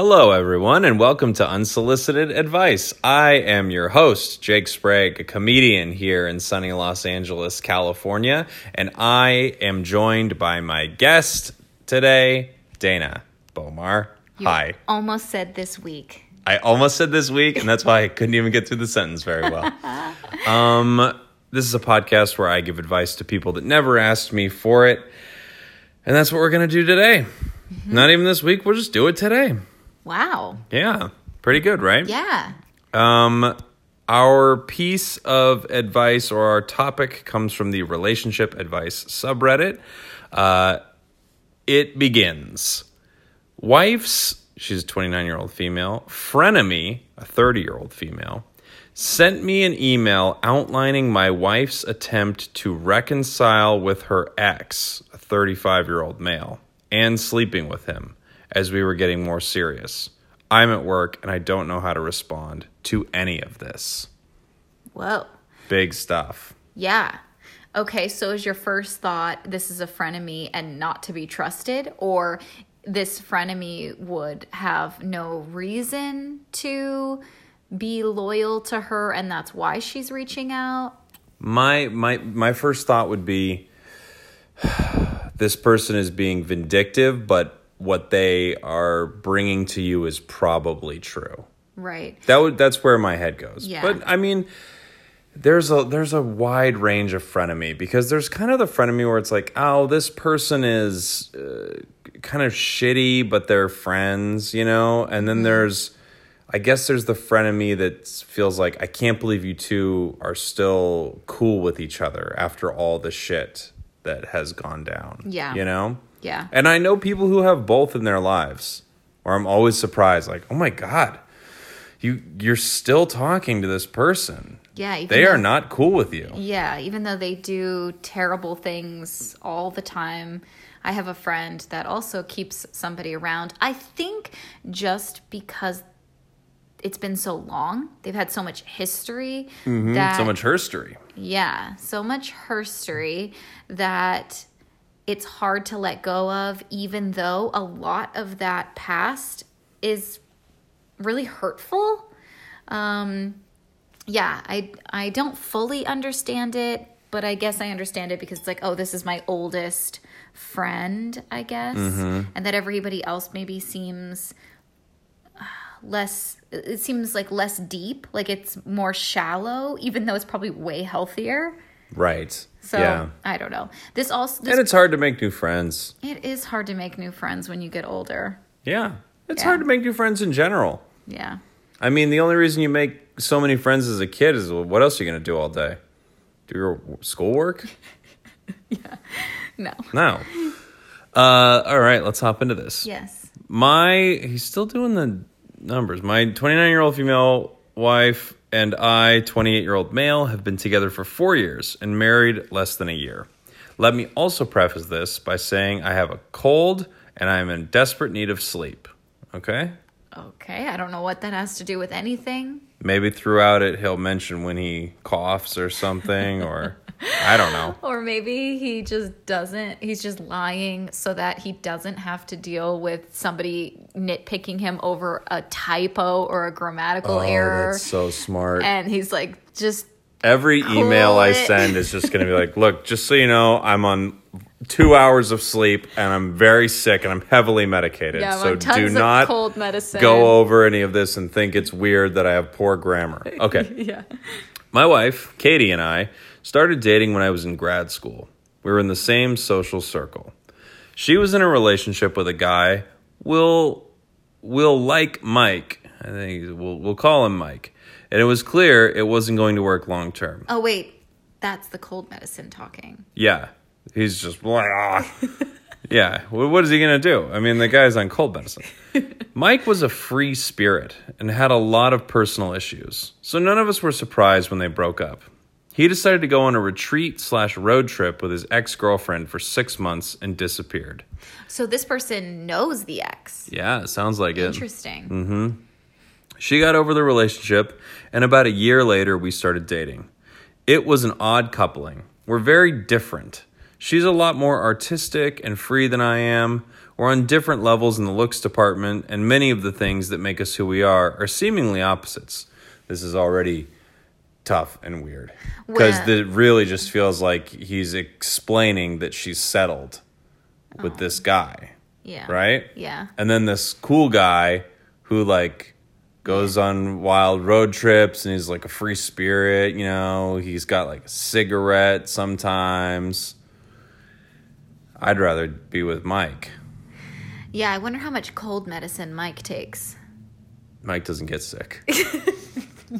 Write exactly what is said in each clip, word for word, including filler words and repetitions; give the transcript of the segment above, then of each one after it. Hello, everyone, and welcome to Unsolicited Advice. I am your host, Jake Sprague, a comedian here in sunny Los Angeles, California, and I am joined by my guest today, Dana Bomar. You Hi. almost said this week. I almost said this week, and that's why I couldn't even get through the sentence very well. Um, this is a podcast where I give advice to people that never asked me for it, and that's what we're going to do today. Mm-hmm. Not even this week. We'll just do it today. Wow. Yeah. Pretty good, right? Yeah. Um, our piece of advice or our topic comes from the Relationship Advice subreddit. Uh, it begins. Wife's, she's a twenty-nine-year-old female, frenemy, a thirty-year-old female, sent me an email outlining my wife's attempt to reconcile with her ex, a thirty-five-year-old male, and sleeping with him. As we were getting more serious. I'm at work and I don't know how to respond to any of this. Whoa. Big stuff. Yeah. Okay, so is your first thought, this is a frenemy and not to be trusted? Or this frenemy would have no reason to be loyal to her and that's why she's reaching out? My my my first thought would be, this person is being vindictive, but what they are bringing to you is probably true. Right. That would that's where my head goes. Yeah. But I mean, there's a there's a wide range of frenemy, because there's kind of the frenemy where it's like, oh, this person is uh, kind of shitty, but they're friends, you know? And then there's, I guess there's the frenemy that feels like, I can't believe you two are still cool with each other after all the shit that has gone down. Yeah. You know? Yeah. And I know people who have both in their lives, or I'm always surprised, like, oh my God, you, you're still talking to this person. Yeah. They though, are not cool with you. Yeah. Even though they do terrible things all the time. I have a friend that also keeps somebody around. I think just because it's been so long, they've had so much history. Mm-hmm. That, so much herstory. Yeah. So much herstory that it's hard to let go of, even though a lot of that past is really hurtful. Um, yeah, I I don't fully understand it, but I guess I understand it because it's like, oh, this is my oldest friend, I guess. Mm-hmm. And that everybody else maybe seems less, it seems like less deep, like it's more shallow, even though it's probably way healthier. Right. So, yeah. I don't know. This also this, And it's hard to make new friends. It is hard to make new friends when you get older. Yeah. It's yeah. hard to make new friends in general. Yeah. I mean, the only reason you make so many friends as a kid is, well, what else are you going to do all day? Do your schoolwork? Yeah. No. No. Uh, all right, let's hop into this. Yes. My, he's still doing the numbers. My twenty-nine-year-old female wife and I, twenty-eight-year-old male, have been together for four years and married less than a year. Let me also preface this by saying I have a cold and I am in desperate need of sleep. Okay? Okay. I don't know what that has to do with anything. Maybe throughout it he'll mention when he coughs or something, or I don't know. Or maybe he just doesn't. He's just lying so that he doesn't have to deal with somebody nitpicking him over a typo or a grammatical oh, error. That's so smart. And he's like, just every email it. I send is just going to be like, look, just so you know, I'm on two hours of sleep and I'm very sick and I'm heavily medicated. Yeah, so do not cold medicine. Go over any of this and think it's weird that I have poor grammar. Okay. Yeah. My wife, Katie, and I started dating when I was in grad school. We were in the same social circle. She was in a relationship with a guy, we'll, we'll like Mike. I think we'll, we'll call him Mike. And it was clear it wasn't going to work long term. Oh, wait. That's the cold medicine talking. Yeah. He's just, blah. Yeah. What is he going to do? I mean, the guy's on cold medicine. Mike was a free spirit and had a lot of personal issues. So none of us were surprised when they broke up. He decided to go on a retreat slash road trip with his ex-girlfriend for six months and disappeared. So this person knows the ex. Yeah, it sounds like Interesting. It. Interesting. Mm-hmm. She got over the relationship, and about a year later, we started dating. It was an odd coupling. We're very different. She's a lot more artistic and free than I am. We're on different levels in the looks department, and many of the things that make us who we are are seemingly opposites. This is already tough and weird, because it really just feels like he's explaining that she's settled with oh. this guy. Yeah. Right? Yeah. And then this cool guy who, like, goes yeah. on wild road trips, and he's, like, a free spirit, you know. He's got, like, a cigarette sometimes. I'd rather be with Mike. Yeah, I wonder how much cold medicine Mike takes. Mike doesn't get sick.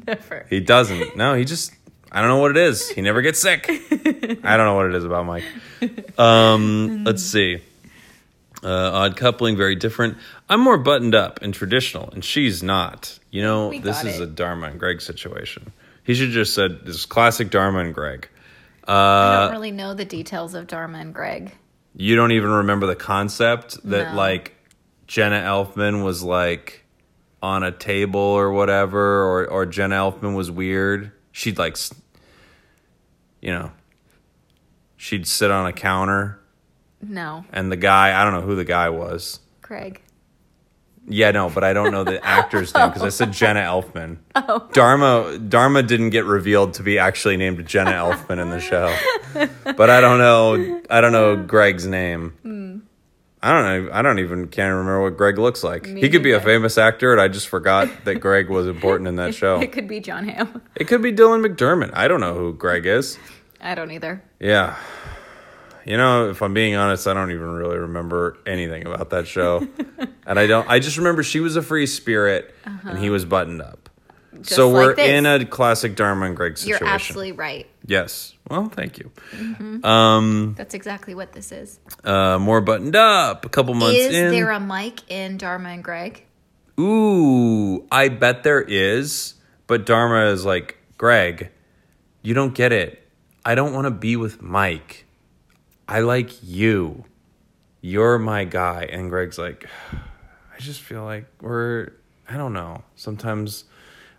Never. He doesn't. No, he just, I don't know what it is. He never gets sick. I don't know what it is about Mike. Um, let's see. Uh, odd coupling, very different. I'm more buttoned up and traditional, and she's not. You know, we this is it. a Dharma and Greg situation. He should have just said, this is classic Dharma and Greg. Uh, I don't really know the details of Dharma and Greg. You don't even remember the concept that, no. like, Jenna Elfman was, like, on a table or whatever, or, or Jenna Elfman was weird. She'd, like, you know, she'd sit on a counter. No. And the guy, I don't know who the guy was. Craig. Yeah, no, but I don't know the actor's name, because I said Jenna Elfman. Oh. Dharma Dharma didn't get revealed to be actually named Jenna Elfman in the show. But I don't know I don't know Greg's name. Mm. I don't know. I don't even can't remember what Greg looks like. Me he could be either. a famous actor, and I just forgot that Greg was important in that show. It could be John Hamm. It could be Dylan McDermott. I don't know who Greg is. I don't either. Yeah. You know, if I'm being honest, I don't even really remember anything about that show. And I don't I just remember she was a free spirit uh-huh. and he was buttoned up. Just so like we're this. in a classic Dharma and Greg situation. You're absolutely right. Yes. Well, thank you. Mm-hmm. Um, That's exactly what this is. Uh, more buttoned up, a couple months is in. Is there a Mike in Dharma and Greg? Ooh, I bet there is. But Dharma is like, Greg, you don't get it. I don't want to be with Mike. I like you. You're my guy. And Greg's like, I just feel like we're, I don't know. Sometimes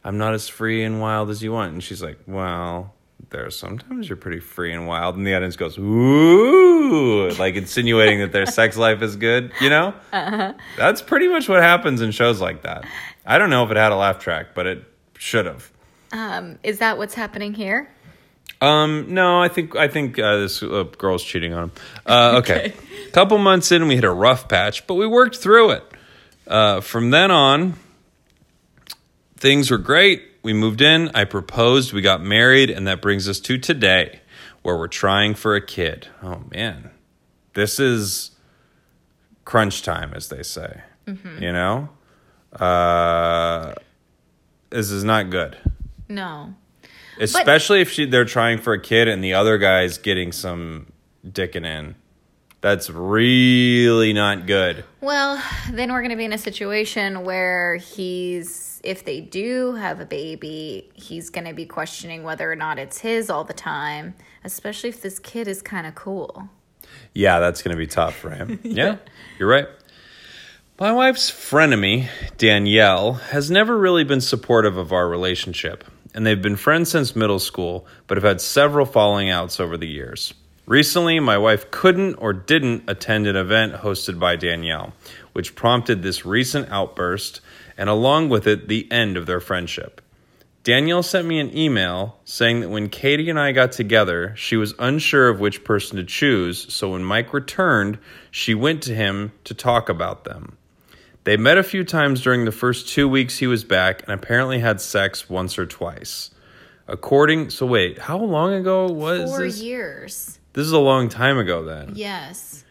I'm not as free and wild as you want. And she's like, well, there's sometimes you're pretty free and wild. And the audience goes, ooh, like insinuating that their sex life is good, you know? Uh-huh. That's pretty much what happens in shows like that. I don't know if it had a laugh track, but it should have. Um, is that what's happening here? Um, no, I think, I think, uh, this uh, girl's cheating on him. Uh, okay. okay. Couple months in, we hit a rough patch, but we worked through it. Uh, from then on, things were great. We moved in, I proposed, we got married, and that brings us to today, where we're trying for a kid. Oh man, this is crunch time, as they say, mm-hmm. you know, uh, this is not good. No. Especially but, if she, they're trying for a kid and the other guy's getting some dicking in. That's really not good. Well, then we're going to be in a situation where he's, if they do have a baby, he's going to be questioning whether or not it's his all the time, especially if this kid is kind of cool. Yeah, that's going to be tough for him. yeah. yeah, you're right. My wife's frenemy, Danielle, has never really been supportive of our relationship. And they've been friends since middle school, but have had several falling outs over the years. Recently, my wife couldn't or didn't attend an event hosted by Danielle, which prompted this recent outburst, and along with it, the end of their friendship. Danielle sent me an email saying that when Katie and I got together, she was unsure of which person to choose, so when Mike returned, she went to him to talk about them. They met a few times during the first two weeks he was back and apparently had sex once or twice. According... So wait, how long ago was Four this? Four years. This is a long time ago then. Yes.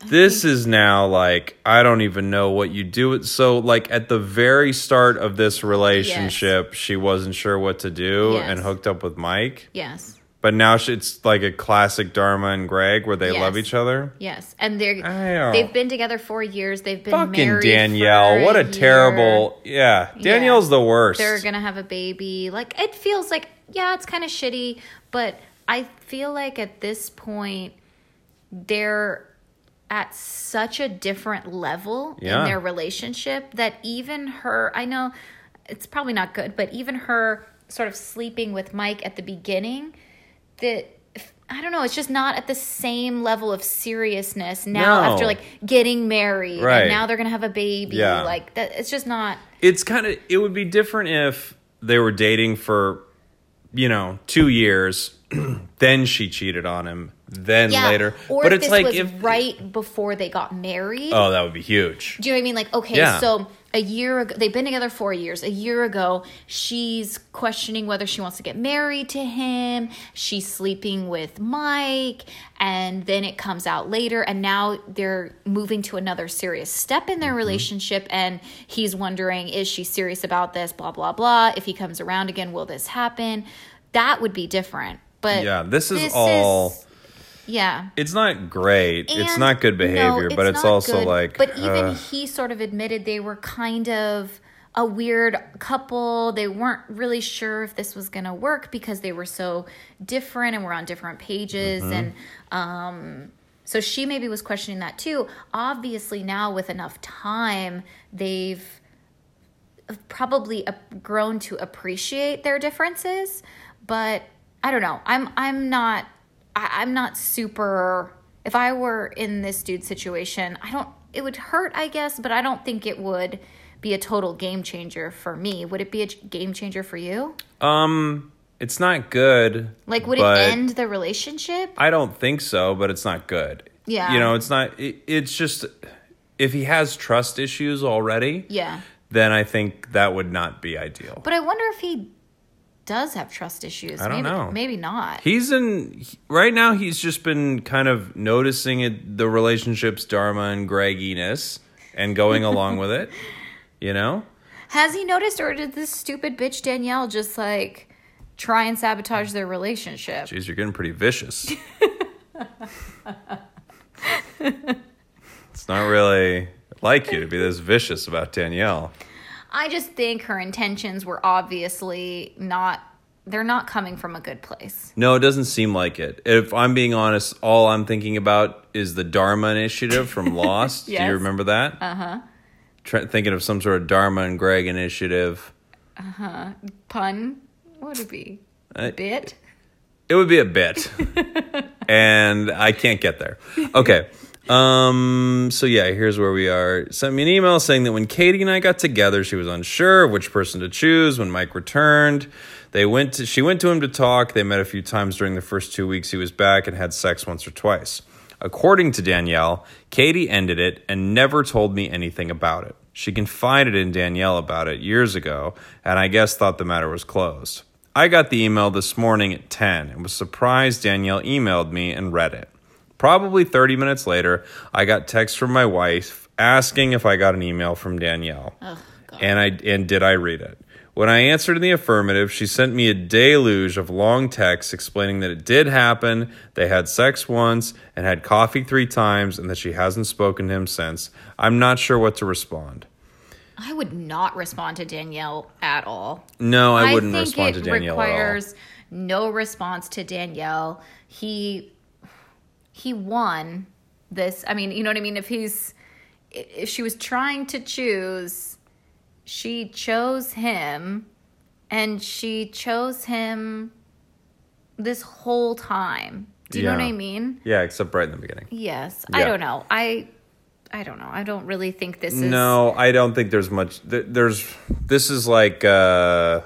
I this think- is now like, I don't even know what you do. So like at the very start of this relationship, yes. she wasn't sure what to do yes. and hooked up with Mike. Yes. But now it's like a classic Dharma and Greg where they yes. love each other. Yes. And they're, they've been together for years. They've been Fucking married Danielle. For what a year. terrible. Yeah. Danielle's yeah. the worst. They're going to have a baby. Like, it feels like, yeah, it's kind of shitty. But I feel like at this point, they're at such a different level yeah. in their relationship that even her, I know it's probably not good, but even her sort of sleeping with Mike at the beginning. That I don't know, it's just not at the same level of seriousness now no. after, like, getting married. Right. And now they're going to have a baby. Yeah. Like, that, it's just not. It's kind of, it would be different if they were dating for, you know, two years. Then she cheated on him. Then yeah. later. Or but if it's this like was if, right before they got married. Oh, that would be huge. Do you know what I mean? Like, okay, yeah. so a year ago, they've been together four years. A year ago, she's questioning whether she wants to get married to him. She's sleeping with Mike. And then it comes out later. And now they're moving to another serious step in their mm-hmm. relationship. And he's wondering, is she serious about this? Blah, blah, blah. If he comes around again, will this happen? That would be different. But yeah, this is this all. Is, yeah. It's not great. And it's not good behavior, no, it's but it's also good. Like. But even uh, he sort of admitted they were kind of a weird couple. They weren't really sure if this was going to work because they were so different and were on different pages. Mm-hmm. And um, so she maybe was questioning that too. Obviously now with enough time, they've probably grown to appreciate their differences. But I don't know. I'm I'm not I, I'm not super. If I were in this dude's situation, I don't. It would hurt, I guess, but I don't think it would be a total game changer for me. Would it be a game changer for you? Um, it's not good. Like, would it end the relationship? I don't think so, but it's not good. Yeah, you know, it's not. It, it's just if he has trust issues already. Yeah. Then I think that would not be ideal. But I wonder if he. Does have trust issues. I don't maybe, know. Maybe not. He's in... Right now, he's just been kind of noticing it, the relationship's Dharma and Greg-iness and going along with it, you know? Has he noticed, or did this stupid bitch Danielle just, like, try and sabotage their relationship? Jeez, you're getting pretty vicious. It's not really like you to be this vicious about Danielle. I just think her intentions were obviously not, they're not coming from a good place. No, it doesn't seem like it. If I'm being honest, all I'm thinking about is the Dharma Initiative from Lost. Yes. Do you remember that? Uh-huh. Try, thinking of some sort of Dharma and Greg initiative. Uh-huh. Pun? What would it be? A bit? It would be a bit. And I can't get there. Okay. Um, so yeah, here's where we are. Sent me an email saying that when Katie and I got together, she was unsure of which person to choose. When Mike returned, they went to, she went to him to talk. They met a few times during the first two weeks he was back and had sex once or twice. According to Danielle, Katie ended it and never told me anything about it. She confided in Danielle about it years ago, and I guess thought the matter was closed. I got the email this morning at ten and was surprised Danielle emailed me and read it. Probably thirty minutes later, I got text from my wife asking if I got an email from Danielle. Oh, God. And I and did I read it? When I answered in the affirmative, she sent me a deluge of long texts explaining that it did happen, they had sex once, and had coffee three times, and that she hasn't spoken to him since. I'm not sure what to respond. I would not respond to Danielle at all. No, I, I wouldn't respond to Danielle at all. I think it requires no response to Danielle. He... He won this. I mean, you know what I mean? If he's, if she was trying to choose, she chose him, and she chose him this whole time. Do you yeah. know what I mean? Yeah, except right in the beginning. Yes. Yeah. I don't know. I, I don't know. I don't really think this is. No, I don't think there's much. There's, this is like, uh.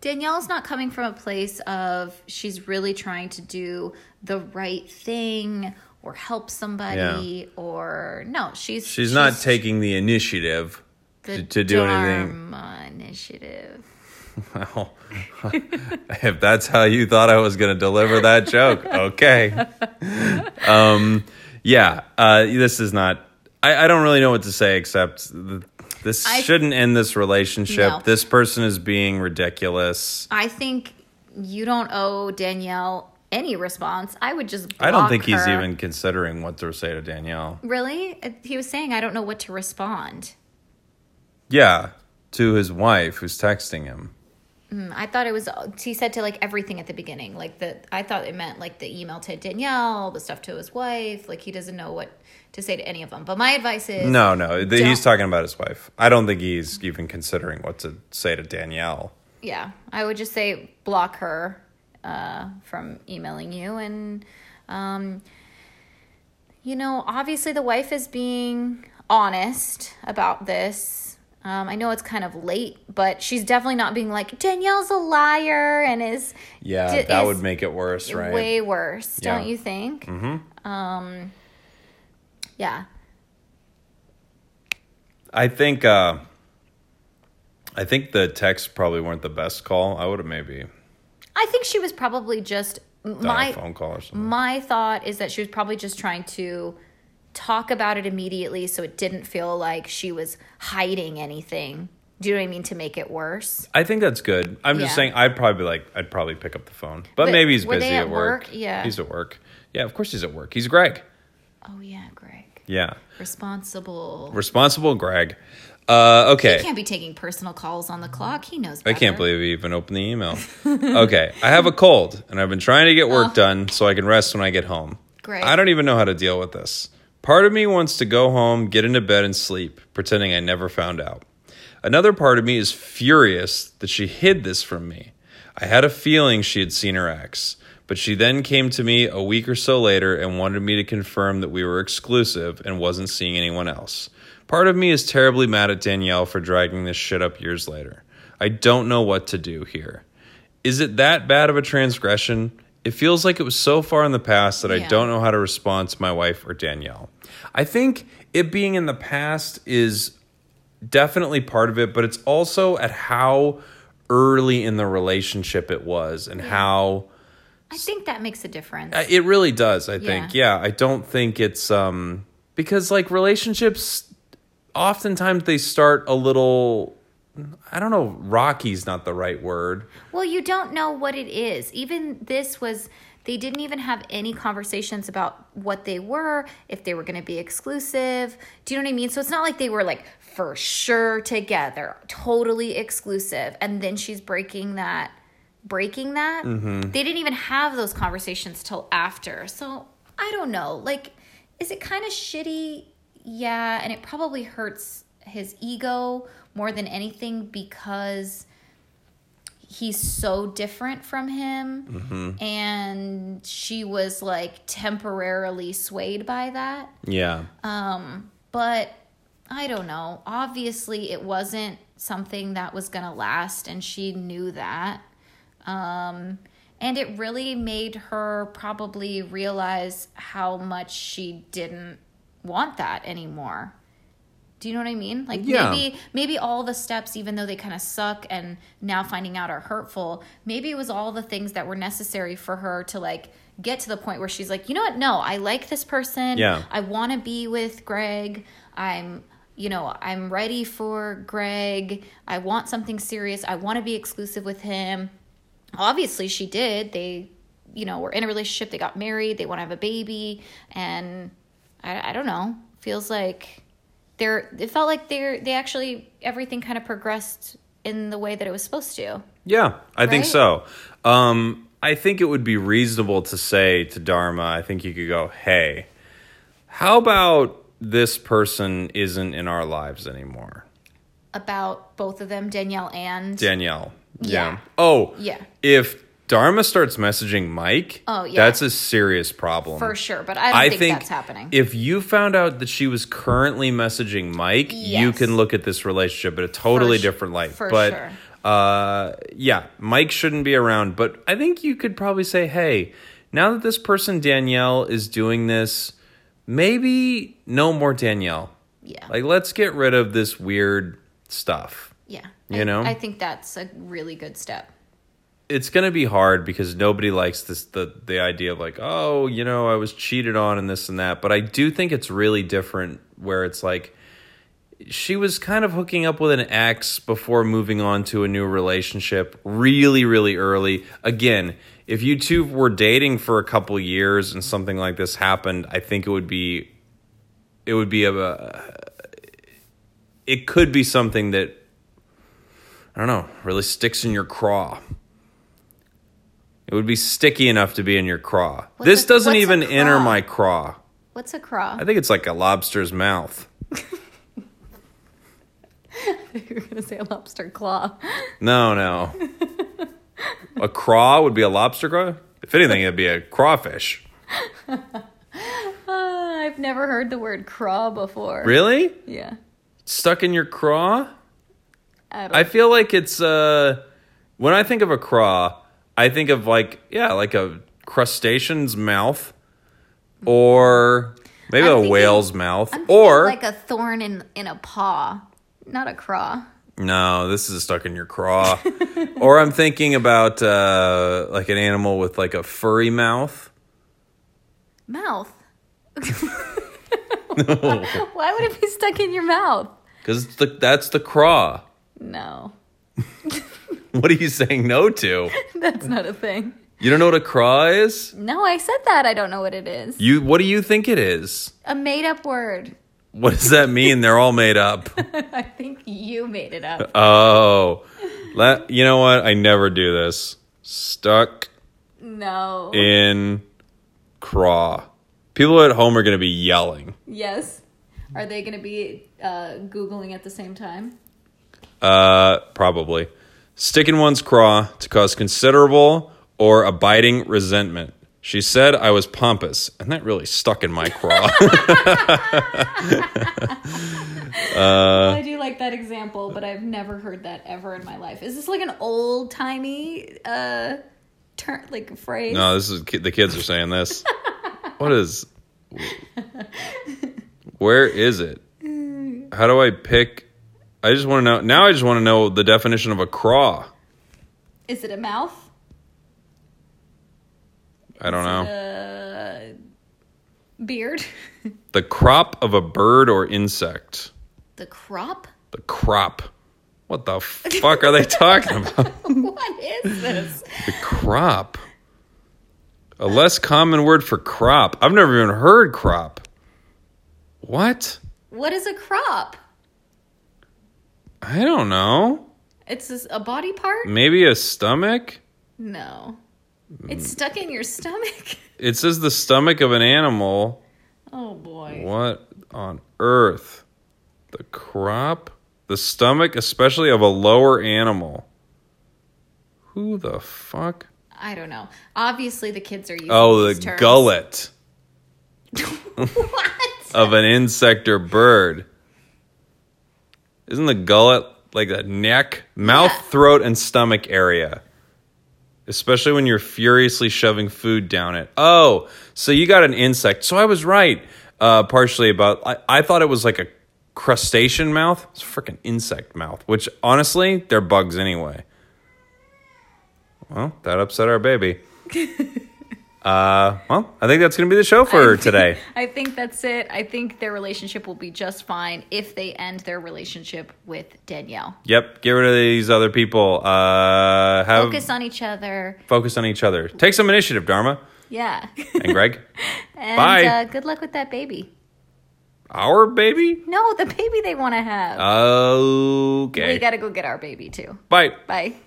Danielle's not coming from a place of she's really trying to do the right thing or help somebody yeah. or no, she's she's, she's not taking the initiative the to, to do anything. Dharma Initiative. Well, if that's how you thought I was going to deliver that joke, okay. um, yeah, uh, this is not. I, I don't really know what to say except. The, This I, shouldn't end this relationship. No. This person is being ridiculous. I think you don't owe Danielle any response. I would just block her. I don't think her. He's even considering what to say to Danielle. Really? He was saying, I don't know what to respond. Yeah, to his wife who's texting him. Mm, I thought it was, he said to like everything at the beginning. Like the, I thought it meant like the email to Danielle, the stuff to his wife. Like he doesn't know what to say to any of them. But my advice is. No, no. Th- he's talking about his wife. I don't think he's even considering what to say to Danielle. Yeah. I would just say block her. uh, from emailing you. And, um, you know, obviously the wife is being honest about this. Um, I know it's kind of late, but she's definitely not being like, Danielle's a liar and is... Yeah, d- that is would make it worse, right? Way worse, yeah. Don't you think? Mm-hmm. Um, yeah. I think... Uh, I think the texts probably weren't the best call. I would have maybe... I think she was probably just... my phone call or something. My thought is that she was probably just trying to... talk about it immediately so it didn't feel like she was hiding anything. Do you know what I mean? To make it worse. I think that's good. I'm yeah. just saying I'd probably like I'd probably pick up the phone. But, but maybe he's busy at, at work. work. Yeah. He's at work. Yeah, of course he's at work. He's Greg. Oh yeah, Greg. Yeah. Responsible. Responsible Greg. Uh, okay. He can't be taking personal calls on the clock. He knows better. I can't believe he even opened the email. Okay. I have a cold and I've been trying to get work oh. done so I can rest when I get home. Greg. I don't even know how to deal with this. Part of me wants to go home, get into bed, and sleep, pretending I never found out. Another part of me is furious that she hid this from me. I had a feeling she had seen her ex, but she then came to me a week or so later and wanted me to confirm that we were exclusive and wasn't seeing anyone else. Part of me is terribly mad at Danielle for dragging this shit up years later. I don't know what to do here. Is it that bad of a transgression? It feels like it was so far in the past that yeah. I don't know how to respond to my wife or Danielle. I think it being in the past is definitely part of it, but it's also at how early in the relationship it was and yeah. how... I think that makes a difference. It really does, I yeah. think. Yeah, I don't think it's... um because, like, relationships, oftentimes they start a little... I don't know, rocky's not the right word. Well, you don't know what it is. Even this was, they didn't even have any conversations about what they were, if they were going to be exclusive. Do you know what I mean? So it's not like they were like, for sure together, totally exclusive. And then she's breaking that, breaking that. Mm-hmm. They didn't even have those conversations till after. So I don't know. Like, is it kind of shitty? Yeah. And it probably hurts his ego more than anything because he's so different from him. Mm-hmm. And she was like temporarily swayed by that. Yeah. Um, but I don't know. Obviously it wasn't something that was going to last and she knew that. Um, and it really made her probably realize how much she didn't want that anymore. Do you know what I mean? Like yeah. maybe maybe all the steps, even though they kind of suck and now finding out are hurtful, maybe it was all the things that were necessary for her to like get to the point where she's like, you know what? No, I like this person. Yeah. I want to be with Greg. I'm, you know, I'm ready for Greg. I want something serious. I want to be exclusive with him. Obviously she did. They, you know, were in a relationship. They got married. They want to have a baby. And I, I don't know. Feels like... They're, it felt like they they actually, everything kind of progressed in the way that it was supposed to. Yeah, I right? think so. Um, I think it would be reasonable to say to Dharma, I think you could go, hey, how about this person isn't in our lives anymore? About both of them, Danielle and? Danielle. Yeah. yeah. Oh, yeah. If Dharma starts messaging Mike, oh, yeah. that's a serious problem. For sure, but I don't I think, think that's happening. If you found out that she was currently messaging Mike, yes. you can look at this relationship in a totally for different light. For but, sure. Uh, yeah, Mike shouldn't be around. But I think you could probably say, hey, now that this person, Danielle, is doing this, maybe no more Danielle. Yeah. Like, let's get rid of this weird stuff. Yeah. You I, know? I think that's a really good step. It's going to be hard because nobody likes this the the idea of like, oh, you know, I was cheated on and this and that. But I do think it's really different where it's like she was kind of hooking up with an ex before moving on to a new relationship really, really early. Again, if you two were dating for a couple years and something like this happened, I think it would be it would be a, a it could be something that, I don't know, really sticks in your craw. It would be sticky enough to be in your craw. What's this a, doesn't even enter my craw. What's a craw? I think it's like a lobster's mouth. I thought you were going to say a lobster claw. No, no. A craw would be a lobster craw? If anything, it'd be a crawfish. uh, I've never heard the word craw before. Really? Yeah. Stuck in your craw? I, don't I feel like it's... Uh, when I think of a craw, I think of like, yeah, like a crustacean's mouth or maybe I'm a thinking, whale's mouth. I'm or like a thorn in, in a paw, not a craw. No, this is stuck in your craw. Or I'm thinking about uh, like an animal with like a furry mouth. Mouth? No. Why, why would it be stuck in your mouth? Because that's the craw. No. What are you saying no to? That's not a thing. You don't know what a craw is? No, I said that. I don't know what it is. You? What do you think it is? A made-up word. What does that mean? They're all made up. I think you made it up. Oh. That, you know what? I never do this. Stuck. No. In craw. People at home are going to be yelling. Yes. Are they going to be uh, Googling at the same time? Uh, probably. Stick in one's craw to cause considerable or abiding resentment. She said I was pompous, and that really stuck in my craw. uh, I do like that example, but I've never heard that ever in my life. Is this like an old-timey uh, ter- like phrase? No, this is the kids are saying this. What is... Where is it? How do I pick... I just want to know... Now I just want to know the definition of a craw. Is it a mouth? I don't know. Uh, beard? The crop of a bird or insect. The crop? The crop. What the fuck are they talking about? What is this? The crop. A less common word for crop. I've never even heard crop. What? What is a crop? I don't know. It's this, a body part? Maybe a stomach? No. It's stuck in your stomach. It says the stomach of an animal. Oh, boy. What on earth? The crop? The stomach, especially of a lower animal. Who the fuck? I don't know. Obviously, the kids are using oh, these terms. Oh, the gullet. What? Of an insect or bird. Isn't the gullet like a neck, mouth, yeah. throat, and stomach area? Especially when you're furiously shoving food down it. Oh, so you got an insect. So I was right, uh, partially about... I, I thought it was like a crustacean mouth. It's a freaking insect mouth, which, honestly, they're bugs anyway. Well, that upset our baby. uh, well, I think that's going to be the show for I think, today. I think that's it. I think their relationship will be just fine if they end their relationship with Danielle. Yep. Get rid of these other people. Uh... Have, focus on each other. Focus on each other. Take some initiative, Dharma. Yeah. And Greg. And, bye. Uh, good luck with that baby. Our baby? No, the baby they want to have. Okay. We got to go get our baby, too. Bye. Bye.